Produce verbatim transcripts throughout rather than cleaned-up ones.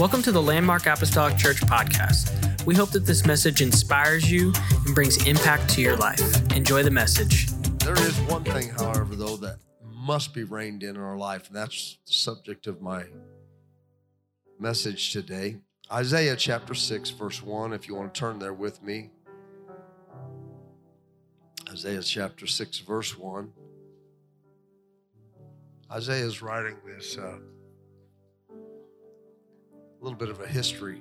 Welcome to the Landmark Apostolic Church podcast. We hope that this message inspires you and brings impact to your life. Enjoy the message. There is one thing, however, though, that must be reined in in our life, and that's the subject of my message today. Isaiah chapter six, verse one, if you want to turn there with me. Isaiah chapter six, verse one. Isaiah is writing this uh, little bit of a history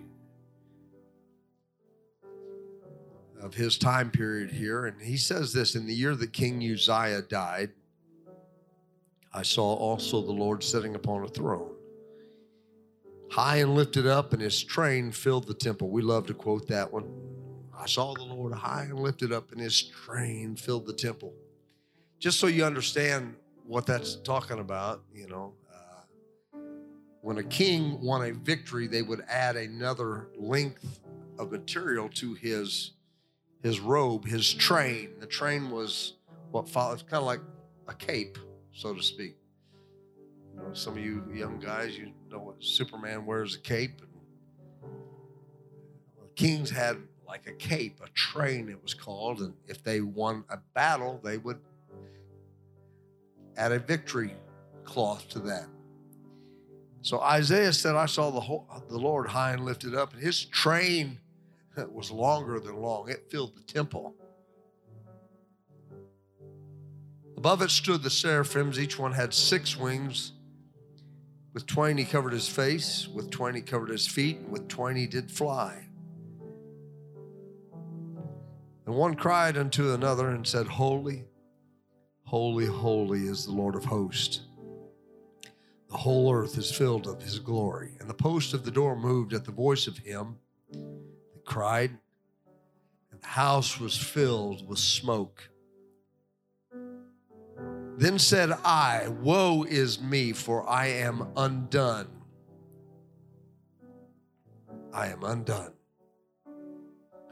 of his time period here. And he says this, in the year that King Uzziah died, I saw also the Lord sitting upon a throne, high and lifted up, and his train filled the temple. We love to quote that one. I saw the Lord high and lifted up, and his train filled the temple. Just so you understand what that's talking about, you know, uh, when a king won a victory, they would add another length of material to his his robe, his train. The train was what followed, kind of like a cape, so to speak. You know, some of you young guys, you know what Superman wears, a cape. And kings had like a cape, a train it was called, and if they won a battle, they would add a victory cloth to that. So Isaiah said, I saw the, whole, the Lord high and lifted up, and his train was longer than long. It filled the temple. Above it stood the seraphims. Each one had six wings. With twain he covered his face. With twain he covered his feet. And with twain he did fly. And one cried unto another and said, Holy, holy, holy is the Lord of hosts. The whole earth is filled of his glory. And the post of the door moved at the voice of him that cried. And the house was filled with smoke. Then said I, woe is me, for I am undone. I am undone,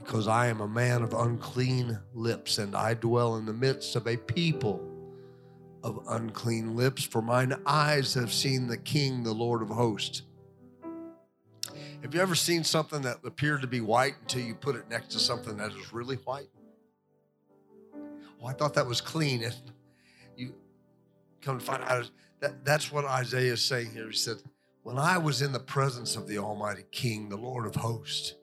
because I am a man of unclean lips, and I dwell in the midst of a people of unclean lips, for mine eyes have seen the King, the Lord of hosts. Have you ever seen something that appeared to be white until you put it next to something that is really white? Oh, I thought that was clean. It's You come to find out, that, that's what Isaiah is saying here. He said, when I was in the presence of the Almighty King, the Lord of hosts,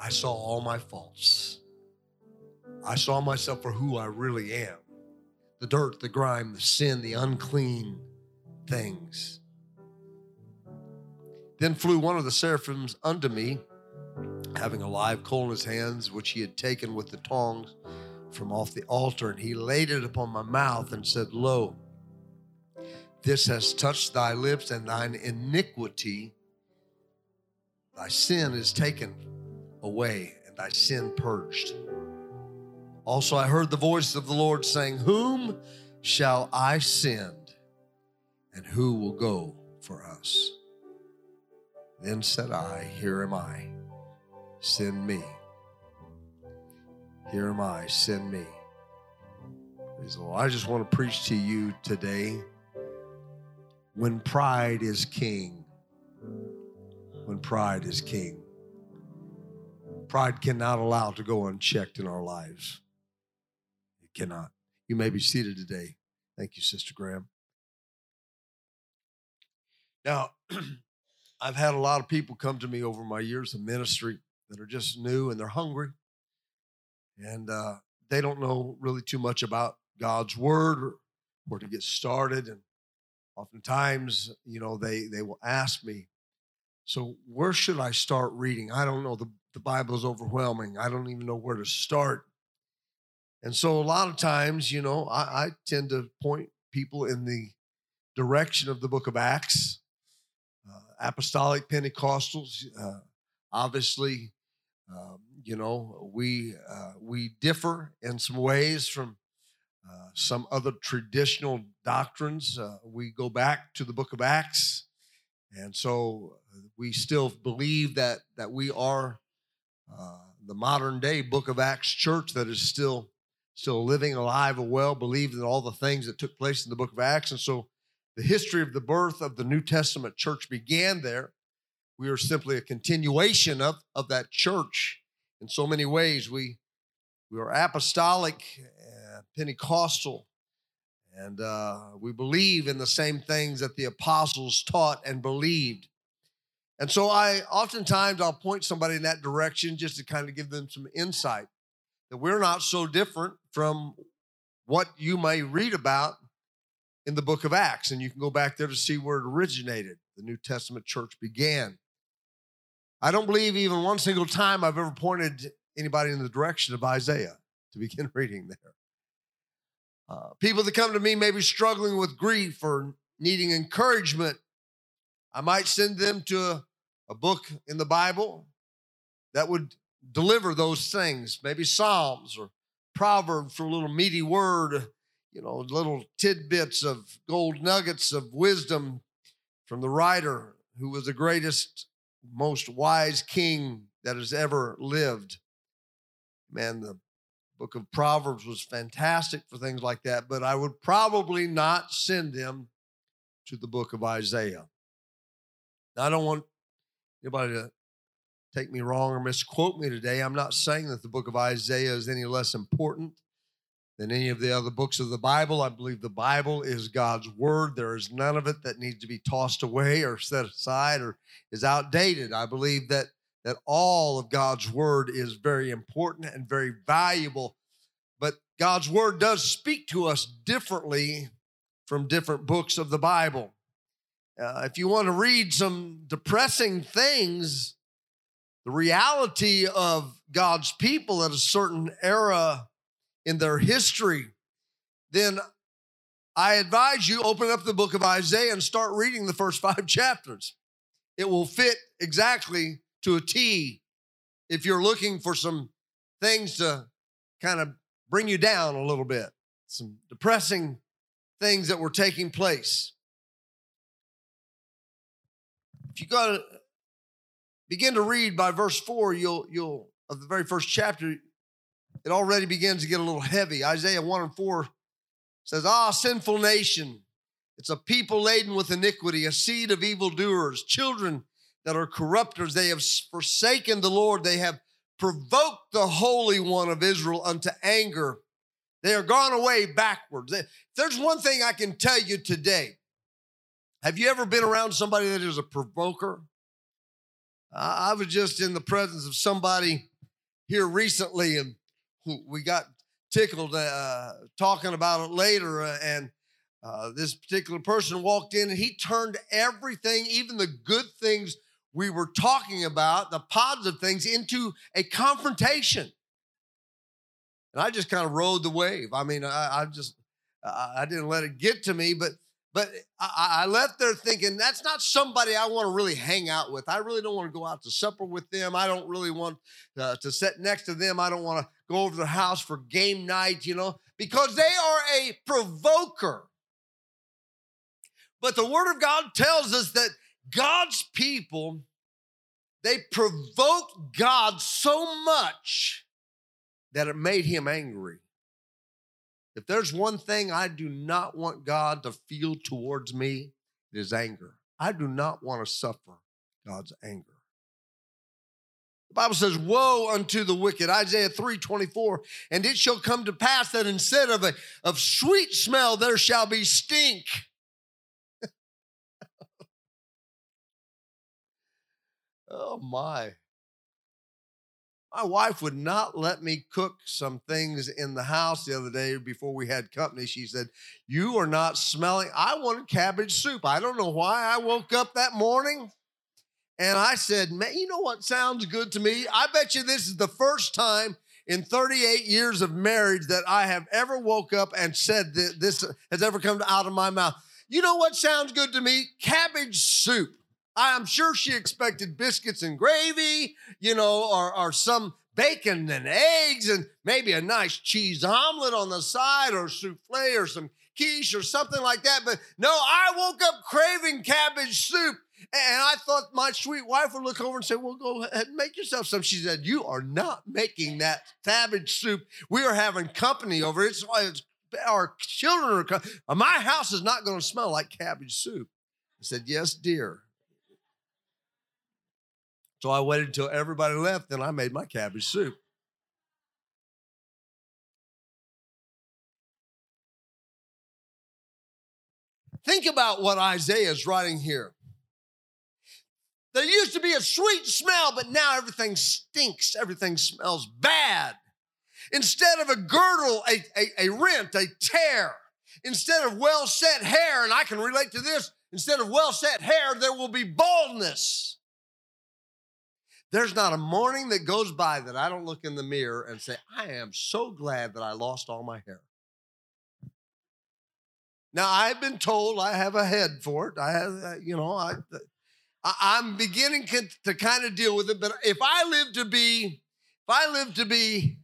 I saw all my faults. I saw myself for who I really am. The dirt, the grime, the sin, the unclean things. Then flew one of the seraphims unto me, having a live coal in his hands, which he had taken with the tongs from off the altar, and he laid it upon my mouth and said, Lo, this has touched thy lips, and thine iniquity, thy sin is taken away, and thy sin purged. Also I heard the voice of the Lord saying, Whom shall I send, and who will go for us? Then said I, Here am I, send me. Here am I, send me. Praise the Lord. I just want to preach to you today, when pride is king, when pride is king, pride cannot allow to go unchecked in our lives. It cannot. You may be seated today. Thank you, Sister Graham. Now, I've had a lot of people come to me over my years of ministry that are just new and they're hungry. And uh, they don't know really too much about God's word or where to get started. And oftentimes, you know, they, they will ask me, so where should I start reading? I don't know. The, the Bible is overwhelming. I don't even know where to start. And so a lot of times, you know, I, I tend to point people in the direction of the book of Acts, uh, apostolic Pentecostals, uh, obviously. Um, you know, we uh, we differ in some ways from uh, some other traditional doctrines. Uh, we go back to the book of Acts, and so we still believe that that we are uh, the modern-day book of Acts church that is still still living, alive, and well, believing in all the things that took place in the book of Acts. And so the history of the birth of the New Testament church began there We are simply a continuation of, of that church in so many ways. We, we are apostolic, uh, Pentecostal, and uh, we believe in the same things that the apostles taught and believed. And so I oftentimes I'll point somebody in that direction just to kind of give them some insight that we're not so different from what you may read about in the book of Acts. And you can go back there to see where it originated. The New Testament church began. I don't believe even one single time I've ever pointed anybody in the direction of Isaiah to begin reading there. Uh, people that come to me may be struggling with grief or needing encouragement. I might send them to a, a book in the Bible that would deliver those things, maybe Psalms or Proverbs for a little meaty word, you know, little tidbits of gold nuggets of wisdom from the writer who was the greatest, most wise king that has ever lived. Man, the book of Proverbs was fantastic for things like that, but I would probably not send them to the book of Isaiah. Now, I don't want anybody to take me wrong or misquote me today. I'm not saying that the book of Isaiah is any less important than any of the other books of the Bible. I believe the Bible is God's word. There is none of it that needs to be tossed away or set aside or is outdated. I believe that, that all of God's word is very important and very valuable. But God's word does speak to us differently from different books of the Bible. Uh, if you want to read some depressing things, the reality of God's people at a certain era in their history, then I advise you open up the book of Isaiah and start reading the first five chapters. It will fit exactly to a T if you're looking for some things to kind of bring you down a little bit, some depressing things that were taking place. If you go to begin to read by verse four, you'll you'll of the very first chapter, it already begins to get a little heavy. Isaiah one and four says, "Ah, sinful nation, it's a people laden with iniquity, a seed of evildoers, children that are corrupters. They have forsaken the Lord. They have provoked the Holy One of Israel unto anger. They are gone away backwards." If there's one thing I can tell you today, have you ever been around somebody that is a provoker? I was just in the presence of somebody here recently, and we got tickled uh, talking about it later, uh, and uh, this particular person walked in, and he turned everything, even the good things we were talking about, the positive things, into a confrontation. And I just kind of rode the wave. I mean, I, I just, I didn't let it get to me, but But I, I left there thinking, that's not somebody I want to really hang out with. I really don't want to go out to supper with them. I don't really want uh, to sit next to them. I don't want to go over to their house for game night, you know, because they are a provoker. But the Word of God tells us that God's people, they provoked God so much that it made him angry. If there's one thing I do not want God to feel towards me, it is anger. I do not want to suffer God's anger. The Bible says, "Woe unto the wicked," Isaiah three twenty-four, "and it shall come to pass that instead of a of sweet smell, there shall be stink." Oh my. My wife would not let me cook some things in the house the other day before we had company. She said, "You are not smelling." I wanted cabbage soup. I don't know why. I woke up that morning and I said, "Man, you know what sounds good to me? I bet you this is the first time in thirty-eight years of marriage that I have ever woke up and said that this has ever come out of my mouth. You know what sounds good to me? Cabbage soup." I'm sure she expected biscuits and gravy, you know, or, or some bacon and eggs and maybe a nice cheese omelet on the side or souffle or some quiche or something like that. But no, I woke up craving cabbage soup, and I thought my sweet wife would look over and say, "Well, go ahead and make yourself some." She said, "You are not making that cabbage soup. We are having company over. It's, it's our children are coming. My house is not going to smell like cabbage soup." I said, "Yes, dear." So I waited until everybody left, and I made my cabbage soup. Think about what Isaiah is writing here. There used to be a sweet smell, but now everything stinks. Everything smells bad. Instead of a girdle, a, a, a rent, a tear. Instead of well-set hair, and I can relate to this, instead of well-set hair, there will be baldness. There's not a morning that goes by that I don't look in the mirror and say, I am so glad that I lost all my hair. Now, I've been told I have a head for it. I have, you know, I... I'm beginning to kind of deal with it, but if I live to be, if I live to be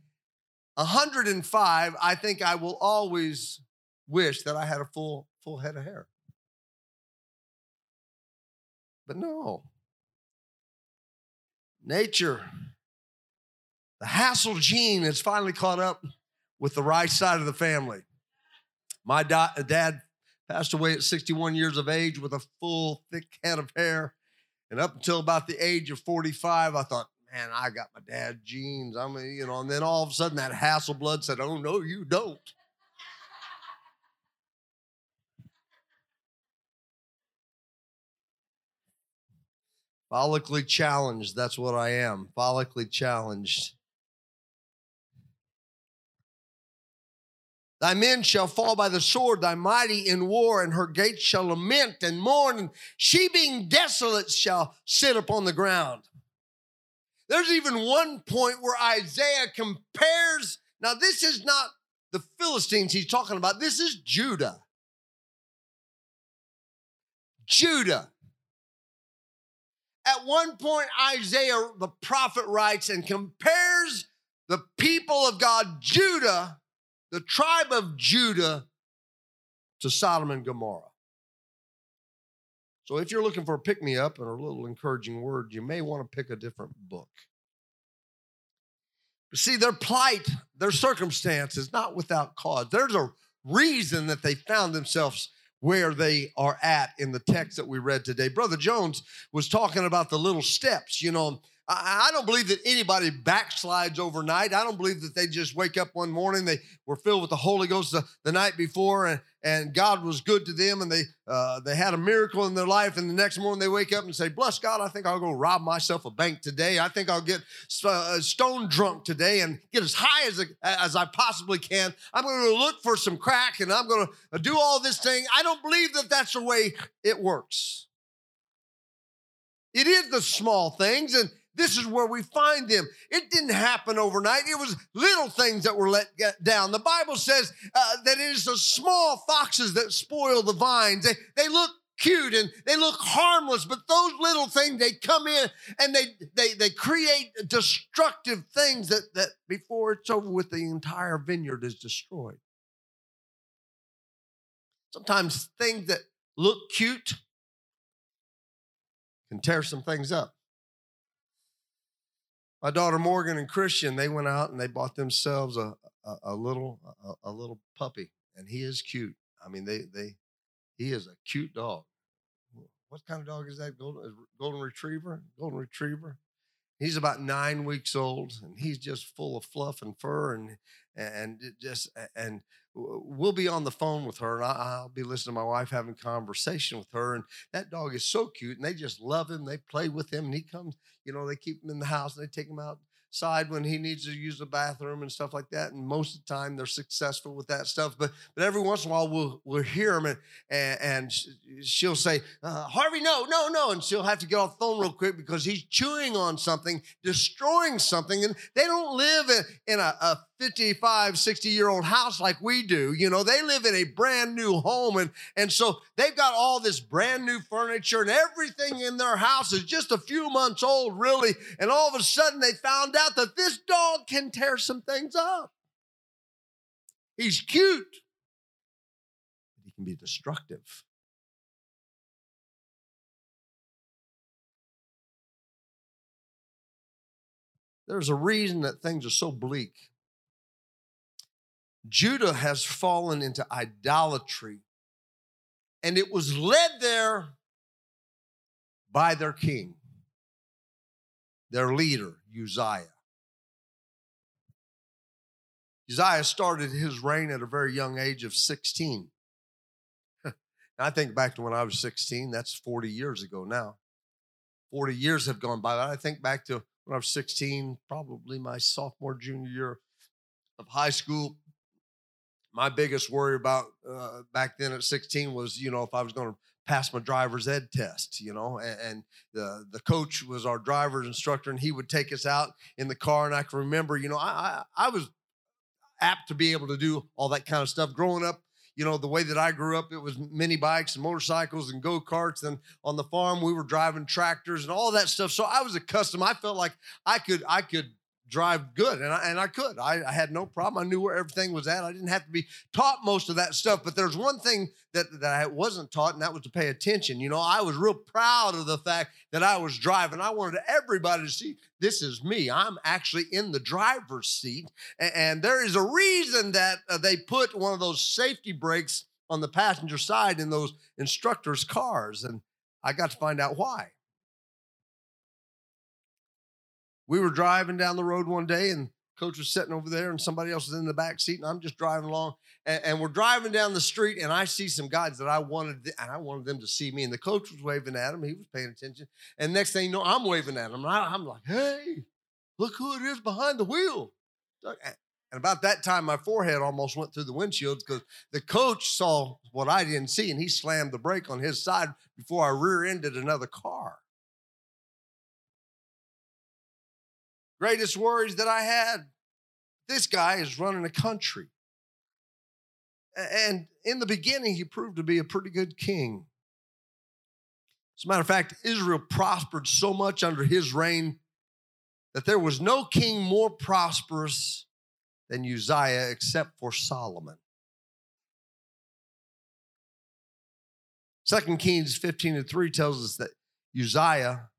one hundred five, I think I will always wish that I had a full, full head of hair. But no. Nature, the hassle gene has finally caught up with the right side of the family. My da- dad passed away at sixty-one years of age with a full, thick head of hair. And up until about the age of forty-five, I thought, man, I got my dad's genes. I'm, you know, and then all of a sudden that Hasselblad said, oh, no, you don't. Follically challenged, that's what I am. Follically challenged. Thy men shall fall by the sword, thy mighty in war, and her gates shall lament and mourn, and she being desolate shall sit upon the ground. There's even one point where Isaiah compares. Now, this is not the Philistines he's talking about. This is Judah. Judah. At one point, Isaiah, the prophet, writes and compares the people of God, Judah, the tribe of Judah, to Sodom and Gomorrah. So if you're looking for a pick-me-up and a little encouraging word, you may want to pick a different book. But see, their plight, their circumstance is not without cause. There's a reason that they found themselves where they are at in the text that we read today. Brother Jones was talking about the little steps, you know, I don't believe that anybody backslides overnight. I don't believe that they just wake up one morning, they were filled with the Holy Ghost the, the night before, and, and God was good to them, and they uh, they had a miracle in their life, and the next morning they wake up and say, bless God, I think I'll go rob myself a bank today. I think I'll get uh, stone drunk today and get as high as, as I possibly can. I'm going to look for some crack, and I'm going to do all this thing. I don't believe that that's the way it works. It is the small things, and this is where we find them. It didn't happen overnight. It was little things that were let down. The Bible says uh, that it is the small foxes that spoil the vines. They, they look cute and they look harmless, but those little things, they come in and they they they create destructive things that, that before it's over with, the entire vineyard is destroyed. Sometimes things that look cute can tear some things up. My daughter Morgan and Christian, they went out and they bought themselves a a, a little a, a little puppy, and he is cute. I mean, they they he is a cute dog. What kind of dog is that? Golden, Golden Retriever? Golden Retriever. He's about nine weeks old, and he's just full of fluff and fur, and and just and we'll be on the phone with her, and I'll be listening to my wife having conversation with her, and that dog is so cute, and they just love him. They play with him, and he comes, you know, they keep him in the house, and they take him outside when he needs to use the bathroom and stuff like that, and most of the time they're successful with that stuff, but but every once in a while we'll, we'll hear him, and, and she'll say, uh, Harvey, no, no, no, and she'll have to get off the phone real quick because he's chewing on something, destroying something, and they don't live in, in a, a fifty-five, sixty-year-old house like we do. You know, they live in a brand new home, and, and so they've got all this brand new furniture, and everything in their house is just a few months old, really, and all of a sudden they found out that this dog can tear some things up. He's cute, but he can be destructive. There's a reason that things are so bleak. Judah has fallen into idolatry, and it was led there by their king. their leader, Uzziah. Uzziah started his reign at a very young age of sixteen. I think back to when I was sixteen. That's forty years ago now. forty years have gone by. I think back to when I was sixteen, probably my sophomore, junior year of high school. My biggest worry about uh, back then at sixteen was, you know, if I was going to pass my driver's ed test, you know, and, and the, the coach was our driver's instructor, and he would take us out in the car. And I can remember, you know, I, I, I was apt to be able to do all that kind of stuff. Growing up, you know, the way that I grew up, it was mini bikes and motorcycles and go-karts. And on the farm, we were driving tractors and all that stuff. So I was accustomed. I felt like I could I could drive good, and I, and I could. I, I had no problem. I knew where everything was at. I didn't have to be taught most of that stuff. But there's one thing that, that I wasn't taught, and that was to pay attention. You know, I was real proud of the fact that I was driving. I wanted everybody to see, this is me. I'm actually in the driver's seat. And, and there is a reason that uh, they put one of those safety brakes on the passenger side in those instructors' cars. And I got to find out why. We were driving down the road one day, and coach was sitting over there, and somebody else was in the back seat, and I'm just driving along, and, and we're driving down the street, and I see some guys that I wanted, th- and I wanted them to see me, and the coach was waving at him. He was paying attention, and next thing you know, I'm waving at him, and I, I'm like, hey, look who it is behind the wheel. And about that time, my forehead almost went through the windshield because the coach saw what I didn't see, and he slammed the brake on his side before I rear-ended another car. Greatest worries that I had, this guy is running a country. And in the beginning, he proved to be a pretty good king. As a matter of fact, Israel prospered so much under his reign that there was no king more prosperous than Uzziah except for Solomon. Second Kings fifteen and three tells us that Uzziah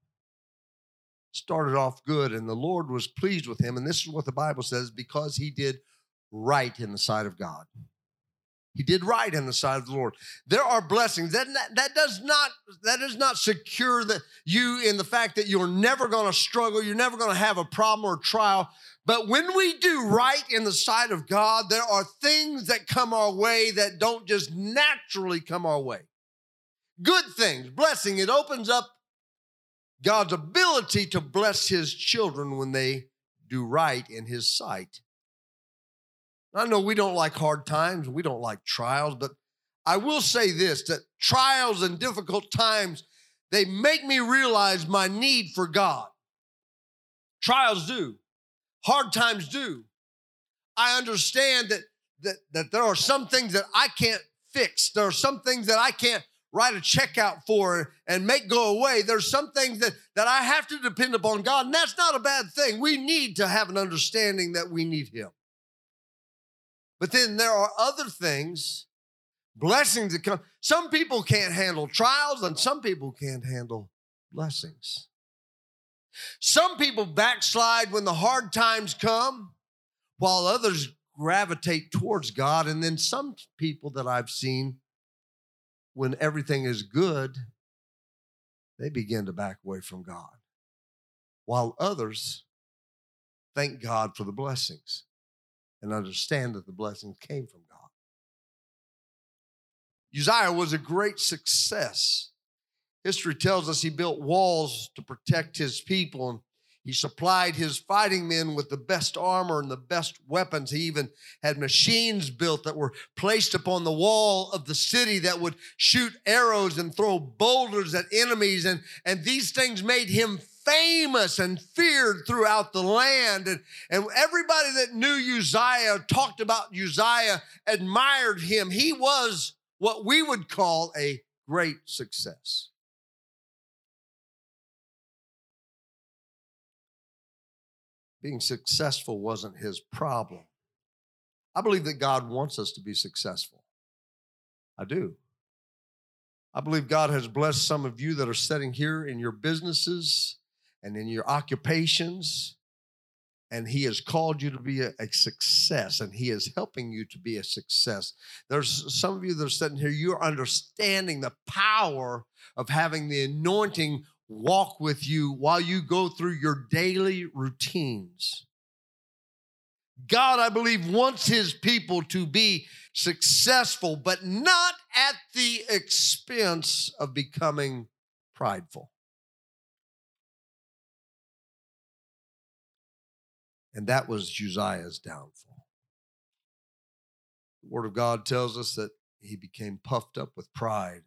started off good, and the Lord was pleased with him. And this is what the Bible says, because he did right in the sight of God. He did right in the sight of the Lord. There are blessings. That, that, does, not, that does not secure the, you in the fact that you're never going to struggle. You're never going to have a problem or trial. But when we do right in the sight of God, there are things that come our way that don't just naturally come our way. Good things, blessing. It opens up God's ability to bless his children when they do right in his sight. I know we don't like hard times, we don't like trials, but I will say this, that trials and difficult times, they make me realize my need for God. Trials do. Hard times do. I understand that, that, that there are some things that I can't fix. There are some things that I can't write a check out for and make go away. There's some things that, that I have to depend upon God, and that's not a bad thing. We need to have an understanding that we need him. But then there are other things, blessings that come. Some people can't handle trials, and some people can't handle blessings. Some people backslide when the hard times come, while others gravitate towards God. And then some people that I've seen, when everything is good, they begin to back away from God, while others thank God for the blessings and understand that the blessings came from God. Uzziah was a great success. History tells us he built walls to protect his people, and he supplied his fighting men with the best armor and the best weapons. He even had machines built that were placed upon the wall of the city that would shoot arrows and throw boulders at enemies. And, and these things made him famous and feared throughout the land. And, and everybody that knew Uzziah, talked about Uzziah, admired him. He was what we would call a great success. Being successful wasn't his problem. I believe that God wants us to be successful. I do. I believe God has blessed some of you that are sitting here in your businesses and in your occupations, and he has called you to be a, a success, and he is helping you to be a success. There's some of you that are sitting here, you're understanding the power of having the anointing walk with you while you go through your daily routines. God, I believe, wants his people to be successful, but not at the expense of becoming prideful. And that was Uzziah's downfall. The Word of God tells us that he became puffed up with pride.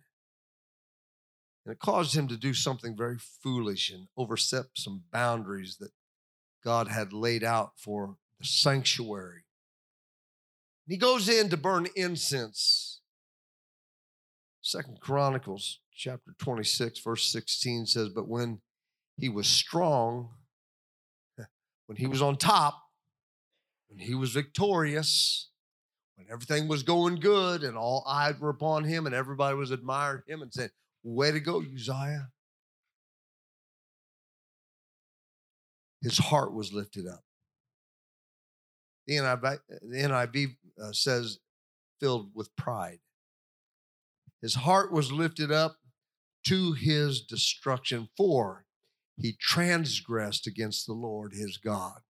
And it caused him to do something very foolish and overstep some boundaries that God had laid out for the sanctuary. And he goes in to burn incense. Second Chronicles chapter twenty-six, verse sixteen says, but when he was strong, when he was on top, when he was victorious, when everything was going good and all eyes were upon him and everybody was admiring him and saying, way to go, Uzziah. His heart was lifted up. The N I V, the N I V uh, says, filled with pride. His heart was lifted up to his destruction, for he transgressed against the Lord his God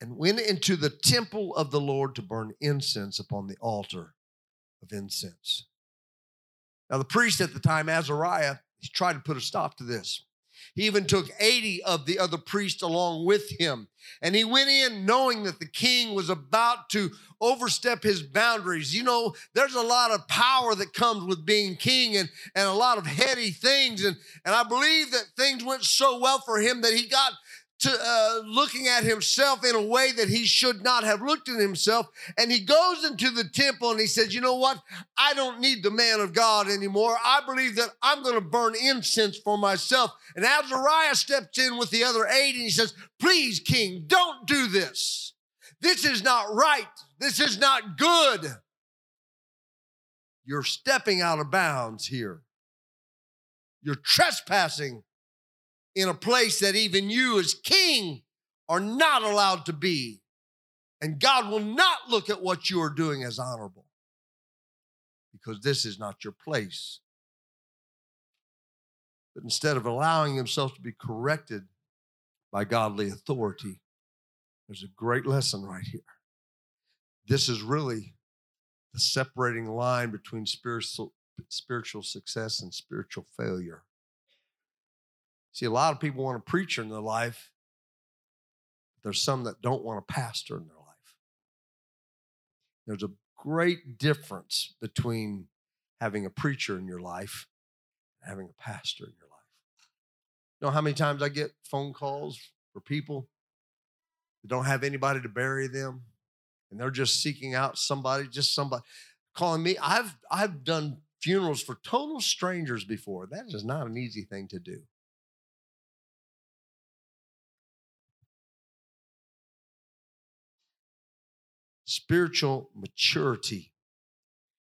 and went into the temple of the Lord to burn incense upon the altar of incense. Now, the priest at the time, Azariah, he tried to put a stop to this. He even took eighty of the other priests along with him. And he went in knowing that the king was about to overstep his boundaries. You know, there's a lot of power that comes with being king and, and a lot of heady things. And, and I believe that things went so well for him that he got to uh, looking at himself in a way that he should not have looked at himself. And he goes into the temple and he says, you know what? I don't need the man of God anymore. I believe that I'm going to burn incense for myself. And Azariah steps in with the other eight and he says, please, King, don't do this. This is not right. This is not good. You're stepping out of bounds here. You're trespassing in a place that even you as king are not allowed to be. And God will not look at what you are doing as honorable, because this is not your place. But instead of allowing himself to be corrected by godly authority, there's a great lesson right here. This is really the separating line between spiritual, spiritual success and spiritual failure. See, a lot of people want a preacher in their life. There's some that don't want a pastor in their life. There's a great difference between having a preacher in your life and having a pastor in your life. You know how many times I get phone calls for people that don't have anybody to bury them, and they're just seeking out somebody, just somebody calling me. I've, I've done funerals for total strangers before. That is not an easy thing to do. Spiritual maturity,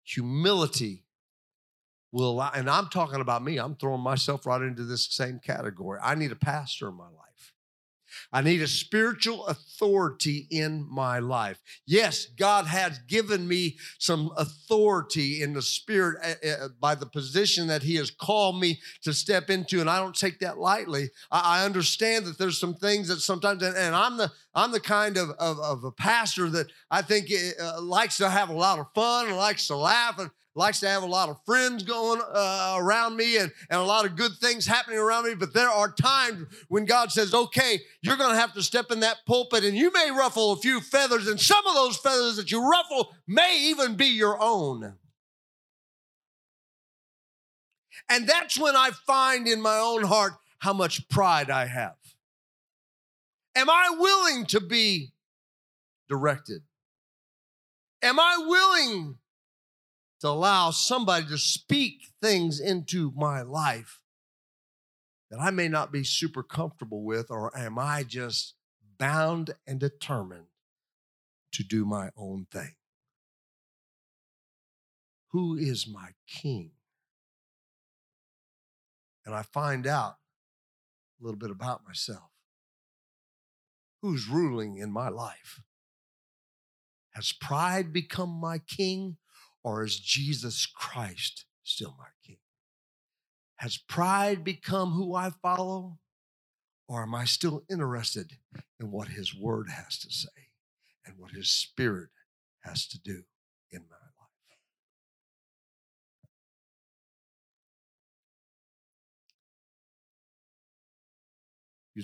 humility will allow, and I'm talking about me, I'm throwing myself right into this same category. I need a pastor in my life. I need a spiritual authority in my life. Yes, God has given me some authority in the spirit uh, uh, by the position that he has called me to step into, and I don't take that lightly. I, I understand that there's some things that sometimes, and, and I'm the I'm the kind of, of, of a pastor that I think uh, likes to have a lot of fun and likes to laugh and likes to have a lot of friends going uh, around me and, and a lot of good things happening around me. But there are times when God says, okay, you're going to have to step in that pulpit and you may ruffle a few feathers, and some of those feathers that you ruffle may even be your own. And that's when I find in my own heart how much pride I have. Am I willing to be directed? Am I willing to allow somebody to speak things into my life that I may not be super comfortable with, or am I just bound and determined to do my own thing? Who is my king? And I find out a little bit about myself. Who's ruling in my life? Has pride become my king, or is Jesus Christ still my king? Has pride become who I follow? Or am I still interested in what his word has to say and what his spirit has to do in my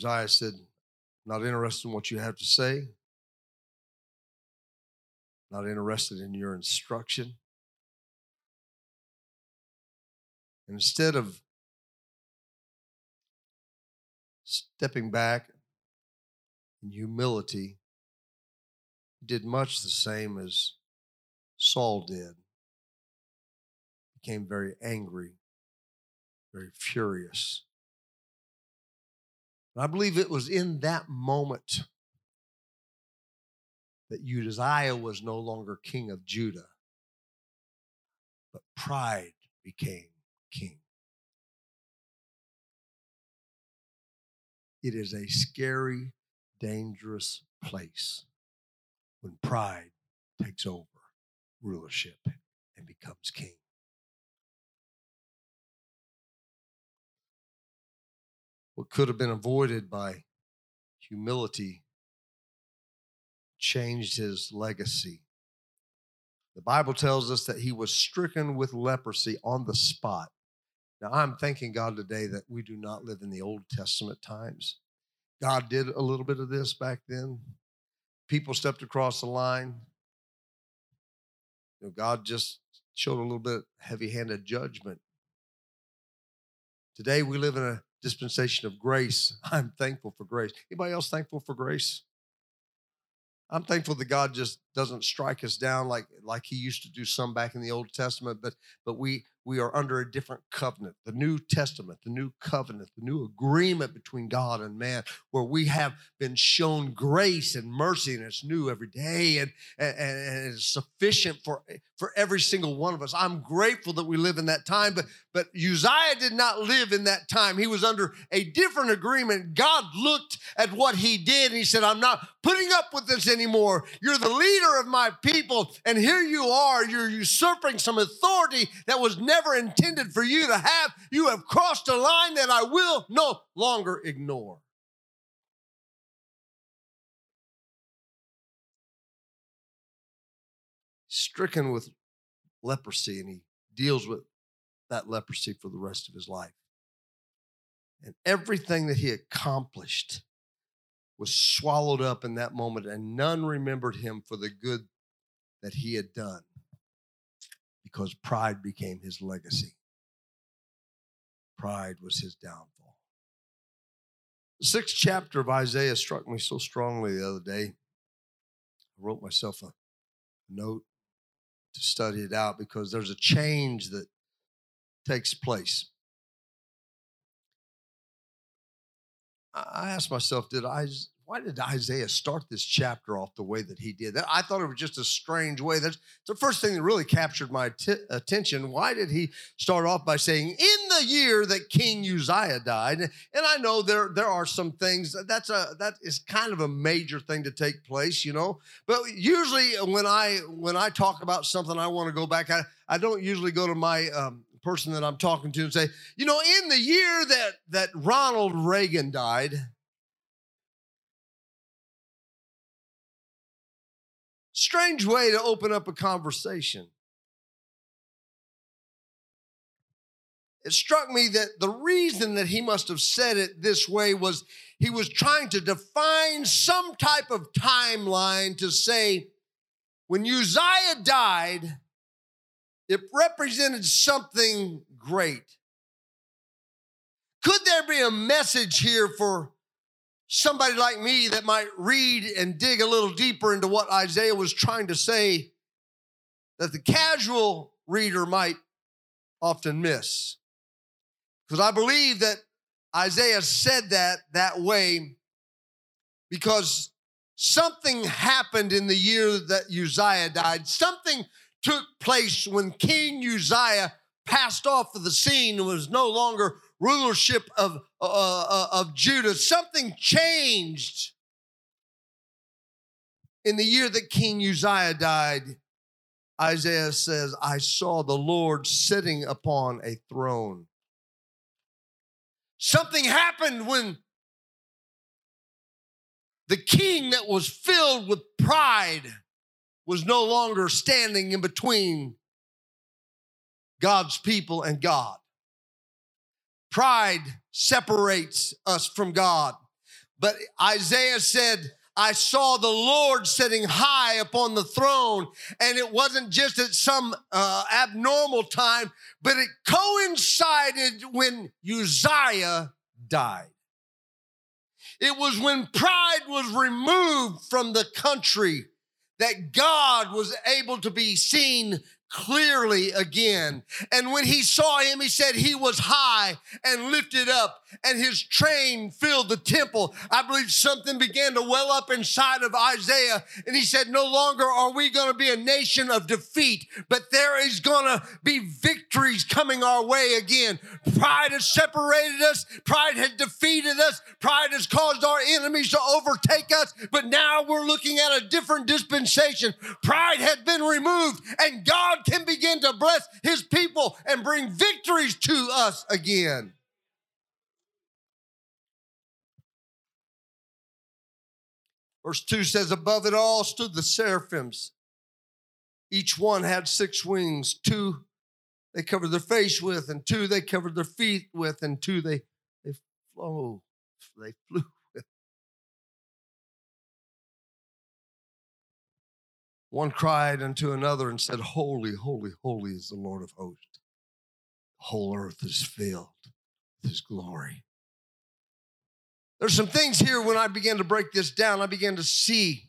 life? Uzziah said, not interested in what you have to say, not interested in your instruction. And instead of stepping back in humility, he did much the same as Saul did. Became very angry, very furious. And I believe it was in that moment that Uzziah was no longer king of Judah, but pride became king. It is a scary, dangerous place when pride takes over rulership and becomes king. What could have been avoided by humility changed his legacy. The Bible tells us that he was stricken with leprosy on the spot. Now, I'm thanking God today that we do not live in the Old Testament times. God did a little bit of this back then. People stepped across the line. You know, God just showed a little bit of heavy-handed judgment. Today, we live in a dispensation of grace. I'm thankful for grace. Anybody else thankful for grace? I'm thankful that God just doesn't strike us down like, like he used to do some back in the Old Testament, but, but we, we are under a different covenant, the New Testament, the new covenant, the new agreement between God and man, where we have been shown grace and mercy, and it's new every day, and, and, and it's sufficient for, for every single one of us. I'm grateful that we live in that time, but, but Uzziah did not live in that time. He was under a different agreement. God looked at what he did, and he said, I'm not putting up with this anymore. You're the leader of my people, and here you are. You're usurping some authority that was never intended for you to have. You have crossed a line that I will no longer ignore. Stricken with leprosy, and he deals with that leprosy for the rest of his life. And everything that he accomplished was swallowed up in that moment, and none remembered him for the good that he had done, because pride became his legacy. Pride was his downfall. The sixth chapter of Isaiah struck me so strongly the other day. I wrote myself a note to study it out, because there's a change that takes place. I asked myself, did I? Why did Isaiah start this chapter off the way that he did? I thought it was just a strange way. That's the first thing that really captured my t- attention. Why did he start off by saying, in the year that King Uzziah died? And I know there, there are some things, that's a, that is kind of a major thing to take place, you know. But usually when I when I talk about something I want to go back, I, I don't usually go to my um, person that I'm talking to and say, you know, in the year that that Ronald Reagan died, strange way to open up a conversation. It struck me that the reason that he must have said it this way was he was trying to define some type of timeline to say, when Uzziah died, it represented something great. Could there be a message here for somebody like me that might read and dig a little deeper into what Isaiah was trying to say that the casual reader might often miss? Because I believe that Isaiah said that that way because something happened in the year that Uzziah died. Something took place when King Uzziah passed off of the scene and was no longer rulership of, uh, of Judah. Something changed in the year that King Uzziah died. Isaiah says, I saw the Lord sitting upon a throne, Something happened when the king that was filled with pride was no longer standing in between God's people and God. Pride separates us from God. But Isaiah said, I saw the Lord sitting high upon the throne, and it wasn't just at some uh, abnormal time, but it coincided when Uzziah died. It was when pride was removed from the country that God was able to be seen clearly again. And when he saw him, he said he was high and lifted up, and his train filled the temple. I believe something began to well up inside of Isaiah, and he said, no longer are we going to be a nation of defeat, but there is going to be victories coming our way again. Pride has separated us. Pride has defeated us. Pride has caused our enemies to overtake us, but now we're looking at a different dispensation. Pride has been removed, and God can begin to bless his people and bring victories to us again. Verse two says, above it all stood the seraphims. Each one had six wings. Two they covered their face with, and two they covered their feet with, and two they, they, flew, they flew with. One cried unto another and said, holy, holy, holy is the Lord of hosts. The whole earth is filled with his glory. There's some things here when I began to break this down, I began to see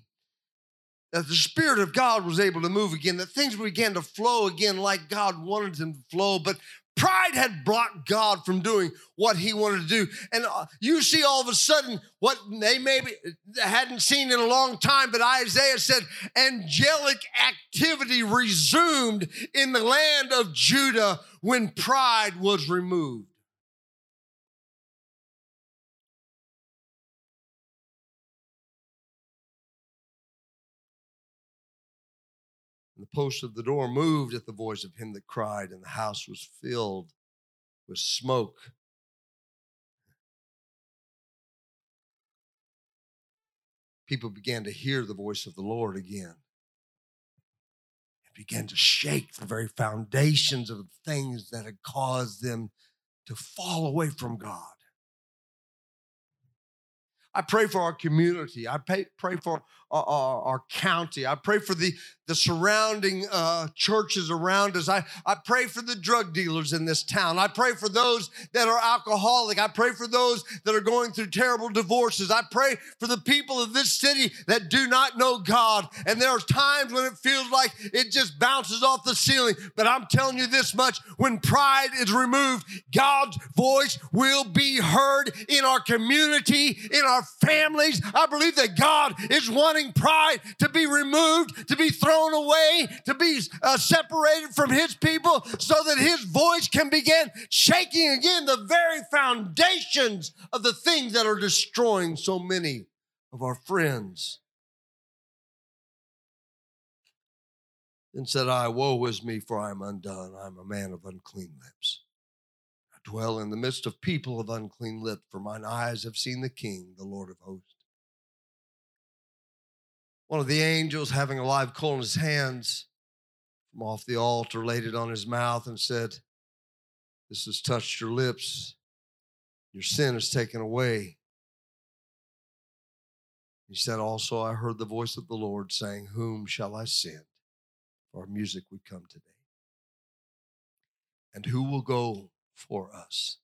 that the Spirit of God was able to move again, that things began to flow again like God wanted them to flow, but pride had blocked God from doing what he wanted to do. And you see all of a sudden what they maybe hadn't seen in a long time, but Isaiah said, angelic activity resumed in the land of Judah when pride was removed. The post of the door moved at the voice of him that cried, and the house was filled with smoke. People began to hear the voice of the Lord again. It began to shake the very foundations of the things that had caused them to fall away from God. I pray for our community. I pay, pray for our, our, our county. I pray for the, the surrounding uh, churches around us. I, I pray for the drug dealers in this town. I pray for those that are alcoholic. I pray for those that are going through terrible divorces. I pray for the people of this city that do not know God. And there are times when it feels like it just bounces off the ceiling. But I'm telling you this much, when pride is removed, God's voice will be heard in our community, in our families. I believe that God is wanting pride to be removed, to be thrown away, to be uh, separated from his people so that his voice can begin shaking again the very foundations of the things that are destroying so many of our friends. Then said I, woe is me, for I am undone. I am a man of unclean lips. Dwell in the midst of people of unclean lips, for mine eyes have seen the King, the Lord of hosts. One of the angels, having a live coal in his hands, from off the altar, laid it on his mouth and said, this has touched your lips. Your sin is taken away. He said, also, I heard the voice of the Lord saying, whom shall I send? Our music would come today. And who will go for us?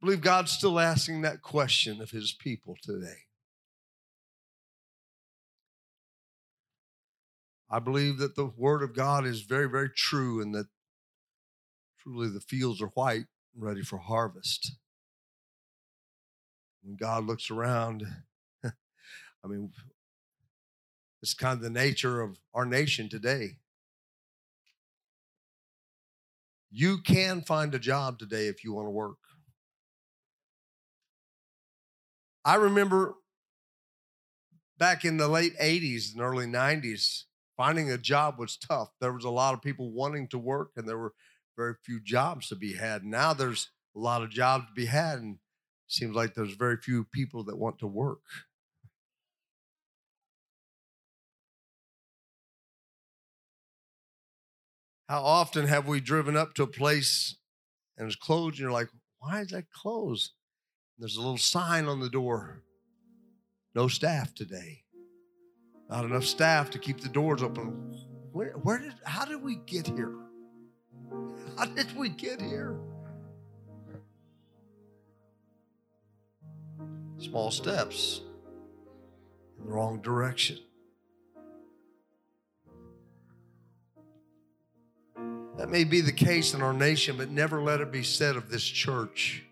I believe God's still asking that question of his people today. I believe that the word of God is very, very true, and that truly the fields are white and ready for harvest. When God looks around, I mean, it's kind of the nature of our nation today. You can find a job today if you want to work. I remember back in the late eighties and early nineties, finding a job was tough. There was a lot of people wanting to work, and there were very few jobs to be had. Now there's a lot of jobs to be had, and it seems like there's very few people that want to work. How often have we driven up to a place and it's closed, and you're like, why is that closed? And there's a little sign on the door, no staff today. Not enough staff to keep the doors open. Where, where did, how did we get here? How did we get here? Small steps in the wrong direction. That may be the case in our nation, but never let it be said of this church.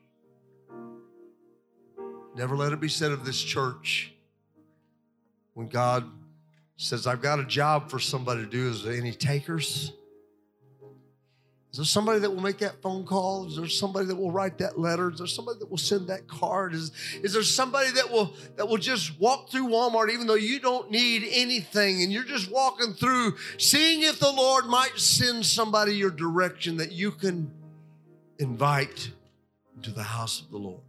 Never let it be said of this church. When God says, I've got a job for somebody to do, is there any takers? Is there somebody that will make that phone call? Is there somebody that will write that letter? Is there somebody that will send that card? Is, is there somebody that will that will just walk through Walmart even though you don't need anything and you're just walking through, seeing if the Lord might send somebody your direction that you can invite into the house of the Lord?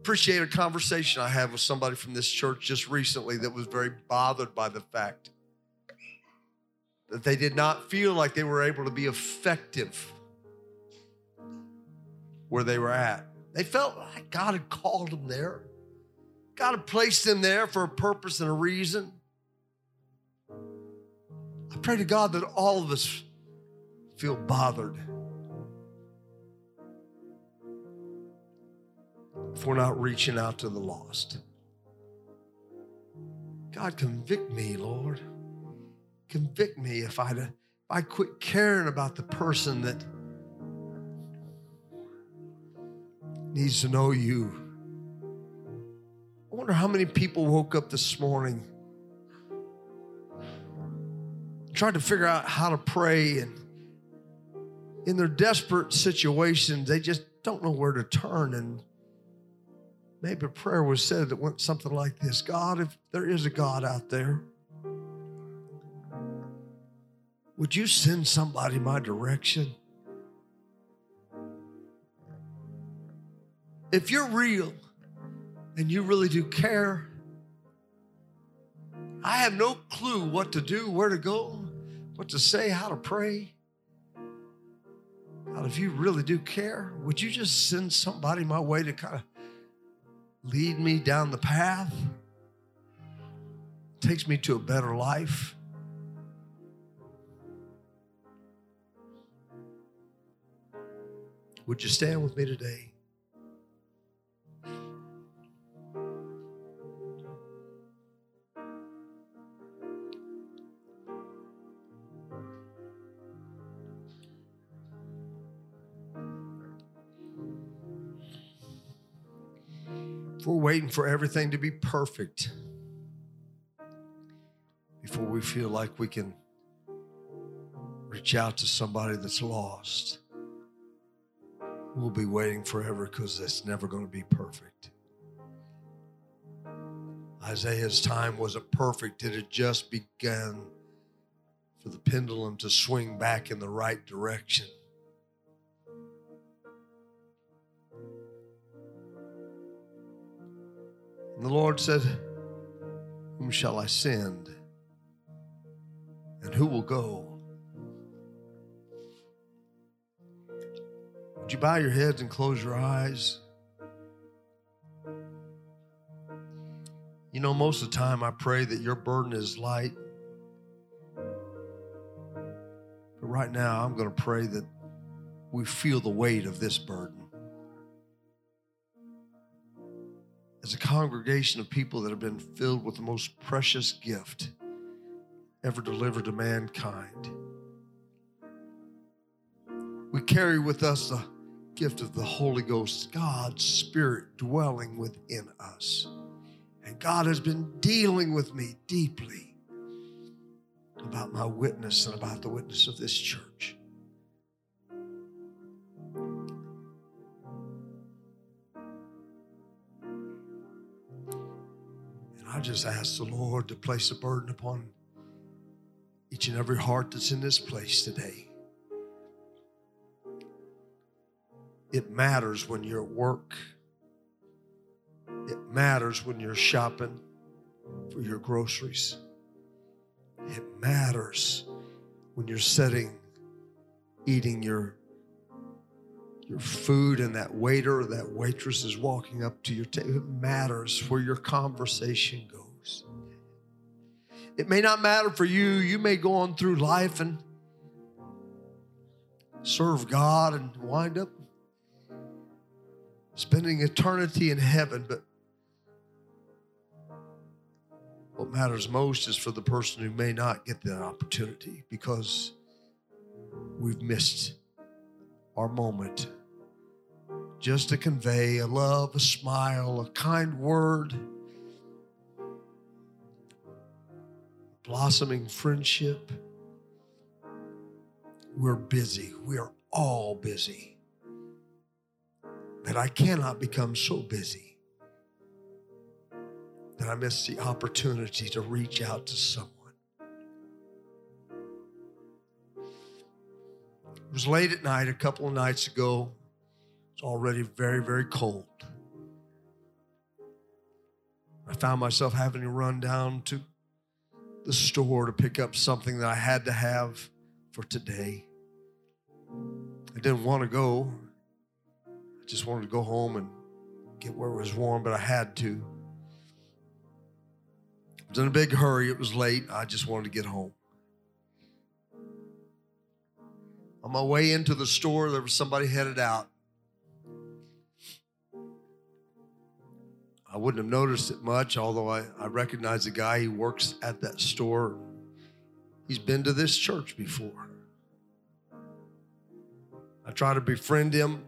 Appreciate a conversation I had with somebody from this church just recently that was very bothered by the fact that they did not feel like they were able to be effective where they were at. They felt like God had called them there. God had placed them there for a purpose and a reason. I pray to God that all of us feel bothered if we're not reaching out to the lost. God, convict me, Lord. Convict me if I if I quit caring about the person that needs to know you. I wonder how many people woke up this morning trying to figure out how to pray, and in their desperate situations, they just don't know where to turn. And maybe a prayer was said that went something like this: God, if there is a God out there, would you send somebody my direction? If you're real and you really do care, I have no clue what to do, where to go, what to say, how to pray. God, if you really do care, would you just send somebody my way to kind of lead me down the path? Takes me to a better life. Would you stand with me today? If we're waiting for everything to be perfect before we feel like we can reach out to somebody that's lost, we'll be waiting forever, because it's never going to be perfect. Isaiah's time wasn't perfect. It had just begun for the pendulum to swing back in the right direction. And the Lord said, whom shall I send? And who will go? Would you bow your heads and close your eyes? You know, most of the time I pray that your burden is light. But right now I'm going to pray that we feel the weight of this burden. As a congregation of people that have been filled with the most precious gift ever delivered to mankind, we carry with us the gift of the Holy Ghost, God's Spirit dwelling within us. And God has been dealing with me deeply about my witness and about the witness of this church. And I just ask the Lord to place a burden upon each and every heart that's in this place today. It matters when you're at work. It matters when you're shopping for your groceries. It matters when you're sitting, eating your, your food, and that waiter or that waitress is walking up to your table. It matters where your conversation goes. It may not matter for you. You may go on through life and serve God and wind up spending eternity in heaven, but what matters most is for the person who may not get that opportunity because we've missed our moment. Just to convey a love, a smile, a kind word, blossoming friendship. We're busy. We are all busy. That I cannot become so busy that I miss the opportunity to reach out to someone. It was late at night a couple of nights ago. It's already very, very cold. I found myself having to run down to the store to pick up something that I had to have for today. I didn't want to go. Just wanted to go home and get where it was warm, but I had to. I was in a big hurry. It was late. I just wanted to get home. On my way into the store, there was somebody headed out. I wouldn't have noticed it much, although I, I recognize the guy. He works at that store. He's been to this church before. I tried to befriend him.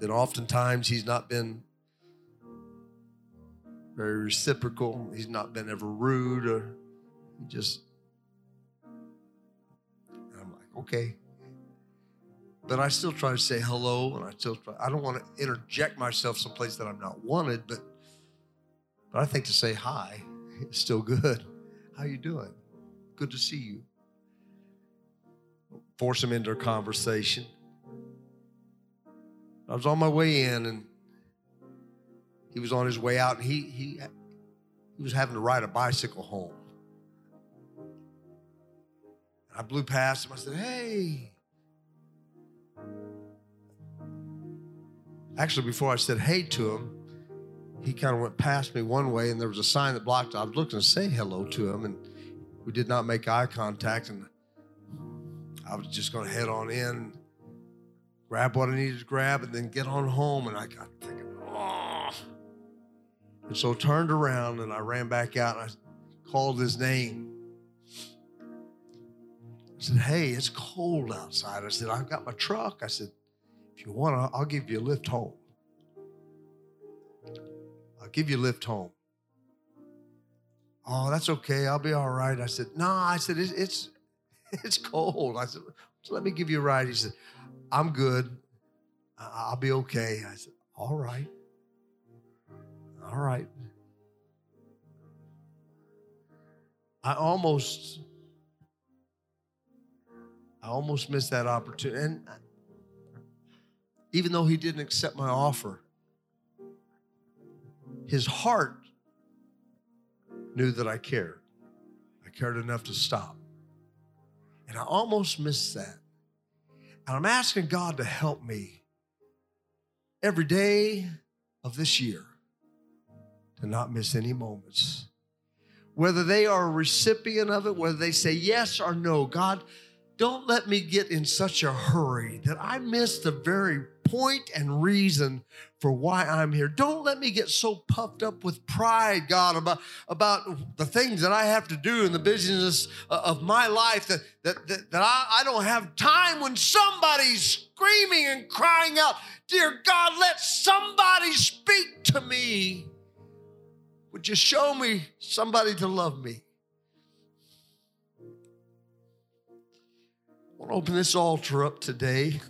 That oftentimes he's not been very reciprocal. He's not been ever rude or just, and I'm like, okay. But I still try to say hello, and I still try, I don't want to interject myself someplace that I'm not wanted, but, but I think to say hi is still good. How you doing? Good to see you. Force him into a conversation. I was on my way in, and he was on his way out, and he he he was having to ride a bicycle home. I blew past him. I said, hey. Actually, before I said hey to him, he kind of went past me one way, and there was a sign that blocked it. I was looking to say hello to him, and we did not make eye contact, and I was just going to head on in, grab what I needed to grab, and then get on home. And I got thinking, oh. And so I turned around, and I ran back out, and I called his name. I said, hey, it's cold outside. I said, I've got my truck. I said, if you want, I'll give you a lift home. I'll give you a lift home. Oh, that's okay. I'll be all right. I said, no, nah. I said, it's, it's, it's cold. I said, let me give you a ride. He said, I'm good. I'll be okay. I said, all right. All right. I almost, I almost missed that opportunity. And even though he didn't accept my offer, his heart knew that I cared. I cared enough to stop. And I almost missed that. And I'm asking God to help me every day of this year to not miss any moments. Whether they are a recipient of it, whether they say yes or no, God, don't let me get in such a hurry that I miss the very point and reason for why I'm here. Don't let me get so puffed up with pride, God, about, about the things that I have to do in the business of my life, that, that, that, that I, I don't have time when somebody's screaming and crying out, dear God, let somebody speak to me. Would you show me somebody to love me? I want to open this altar up today.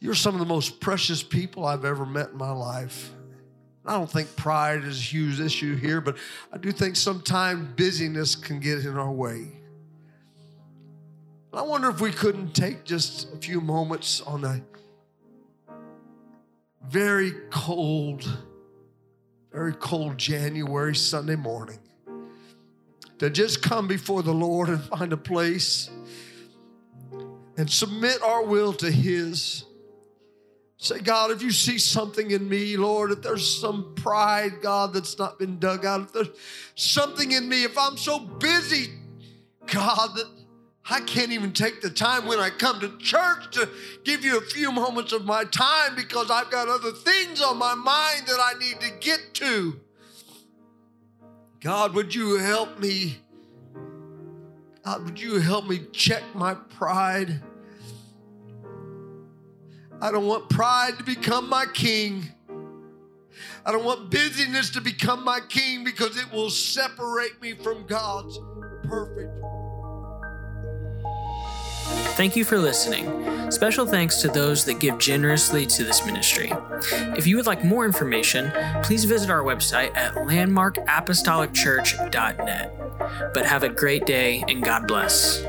You're some of the most precious people I've ever met in my life. I don't think pride is a huge issue here, but I do think sometimes busyness can get in our way. I wonder if we couldn't take just a few moments on a very cold, very cold January Sunday morning to just come before the Lord and find a place and submit our will to His. Say, God, if you see something in me, Lord, if there's some pride, God, that's not been dug out, if there's something in me, if I'm so busy, God, that I can't even take the time when I come to church to give you a few moments of my time because I've got other things on my mind that I need to get to. God, would you help me? God, would you help me check my pride? I don't want pride to become my king. I don't want busyness to become my king because it will separate me from God's perfect. Thank you for listening. Special thanks to those that give generously to this ministry. If you would like more information, please visit our website at landmark apostolic church dot net. But have a great day and God bless.